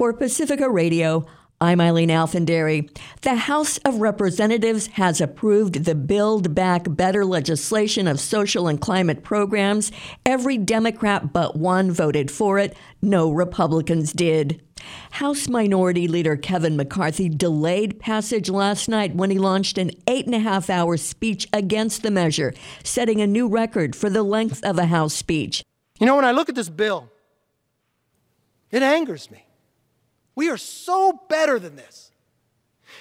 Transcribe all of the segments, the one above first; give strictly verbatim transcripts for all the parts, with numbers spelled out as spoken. For Pacifica Radio, I'm Eileen Alfandary. The House of Representatives has approved the Build Back Better legislation of social and climate programs. Every Democrat but one voted for it. No Republicans did. House Minority Leader Kevin McCarthy delayed passage last night when he launched an eight and a half hour speech against the measure, setting a new record for the length of a House speech. You know, when I look at this bill, it angers me. We are so better than this.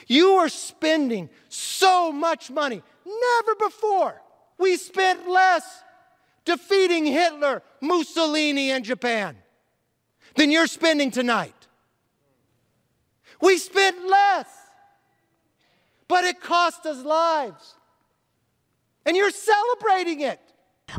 You are spending so much money. Never before we spent less defeating Hitler, Mussolini, and Japan than you're spending tonight. We spent less, but it cost us lives. And you're celebrating it.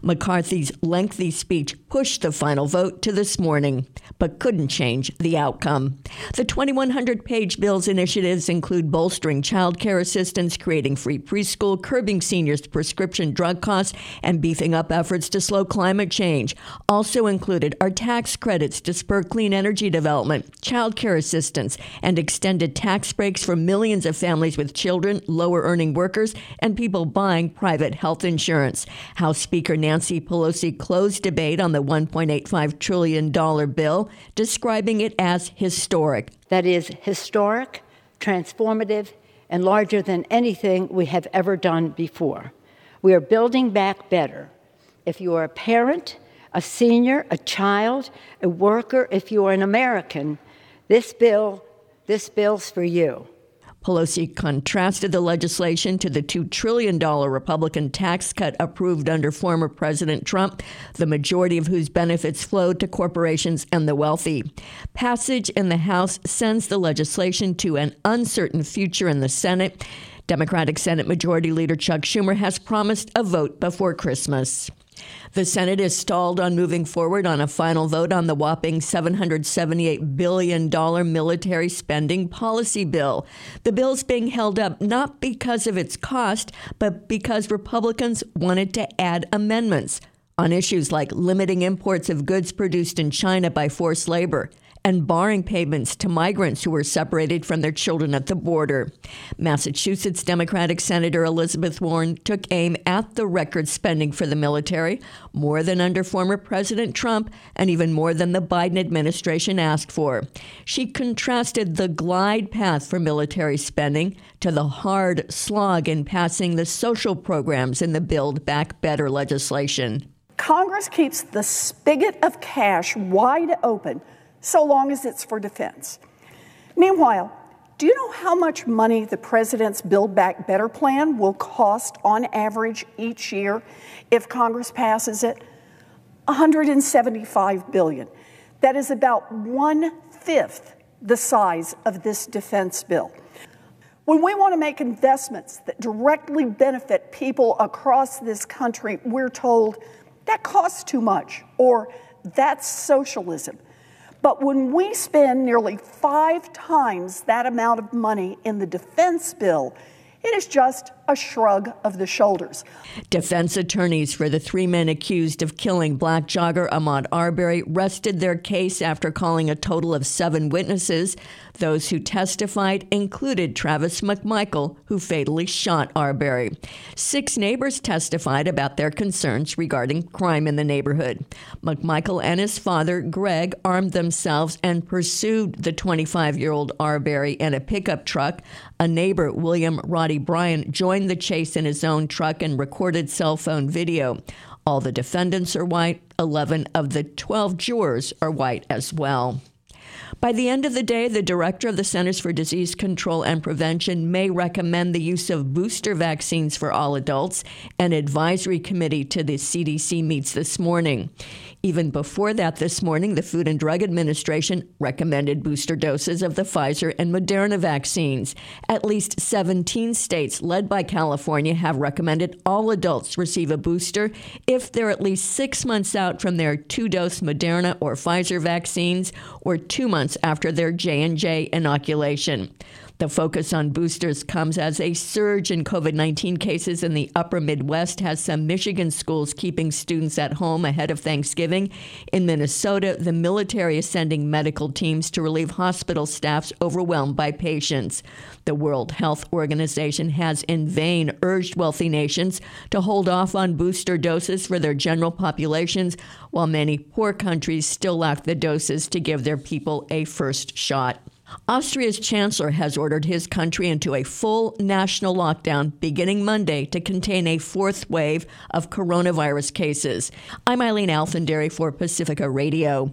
McCarthy's lengthy speech pushed the final vote to this morning, but couldn't change the outcome. The twenty-one hundred page bill's initiatives include bolstering child care assistance, creating free preschool, curbing seniors' prescription drug costs, and beefing up efforts to slow climate change. Also included are tax credits to spur clean energy development, child care assistance, and extended tax breaks for millions of families with children, lower-earning workers, and people buying private health insurance. House Speaker Nancy Pelosi closed debate on the one point eight five trillion dollars bill, describing it as historic. That is historic, transformative, and larger than anything we have ever done before. We are building back better. If you are a parent, a senior, a child, a worker, if you are an American, this bill, this bill's for you. Pelosi contrasted the legislation to the two trillion dollars Republican tax cut approved under former President Trump, the majority of whose benefits flowed to corporations and the wealthy. Passage in the House sends the legislation to an uncertain future in the Senate. Democratic Senate Majority Leader Chuck Schumer has promised a vote before Christmas. The Senate is stalled on moving forward on a final vote on the whopping seven hundred seventy-eight billion dollars military spending policy bill. The bill's being held up not because of its cost, but because Republicans wanted to add amendments on issues like limiting imports of goods produced in China by forced labor and barring payments to migrants who were separated from their children at the border. Massachusetts Democratic Senator Elizabeth Warren took aim at the record spending for the military, more than under former President Trump and even more than the Biden administration asked for. She contrasted the glide path for military spending to the hard slog in passing the social programs in the Build Back Better legislation. Congress keeps the spigot of cash wide open so long as it's for defense. Meanwhile, do you know how much money the president's Build Back Better plan will cost on average each year if Congress passes it? one hundred seventy-five billion dollars. That is about one-fifth the size of this defense bill. When we want to make investments that directly benefit people across this country, we're told that costs too much or that's socialism. But when we spend nearly five times that amount of money in the defense bill, it is just a shrug of the shoulders. Defense attorneys for the three men accused of killing black jogger Ahmaud Arbery rested their case after calling a total of seven witnesses. Those who testified included Travis McMichael, who fatally shot Arbery. Six neighbors testified about their concerns regarding crime in the neighborhood. McMichael and his father, Greg, armed themselves and pursued the twenty-five-year-old Arbery in a pickup truck. A neighbor, William Rodgers Brian, joined the chase in his own truck and recorded cell phone video. All the defendants are white. eleven of the twelve jurors are white as well. By the end of the day, the director of the Centers for Disease Control and Prevention may recommend the use of booster vaccines for all adults. An advisory committee to the C D C meets this morning. Even before that this morning, the Food and Drug Administration recommended booster doses of the Pfizer and Moderna vaccines. At least seventeen states, led by California, have recommended all adults receive a booster if they're at least six months out from their two-dose Moderna or Pfizer vaccines or two months after their J and J inoculation. The focus on boosters comes as a surge in COVID nineteen cases in the upper Midwest has some Michigan schools keeping students at home ahead of Thanksgiving. In Minnesota, the military is sending medical teams to relieve hospital staffs overwhelmed by patients. The World Health Organization has in vain urged wealthy nations to hold off on booster doses for their general populations, while many poor countries still lack the doses to give their people a first shot. Austria's chancellor has ordered his country into a full national lockdown beginning Monday to contain a fourth wave of coronavirus cases. I'm Eileen Alfandary for Pacifica Radio.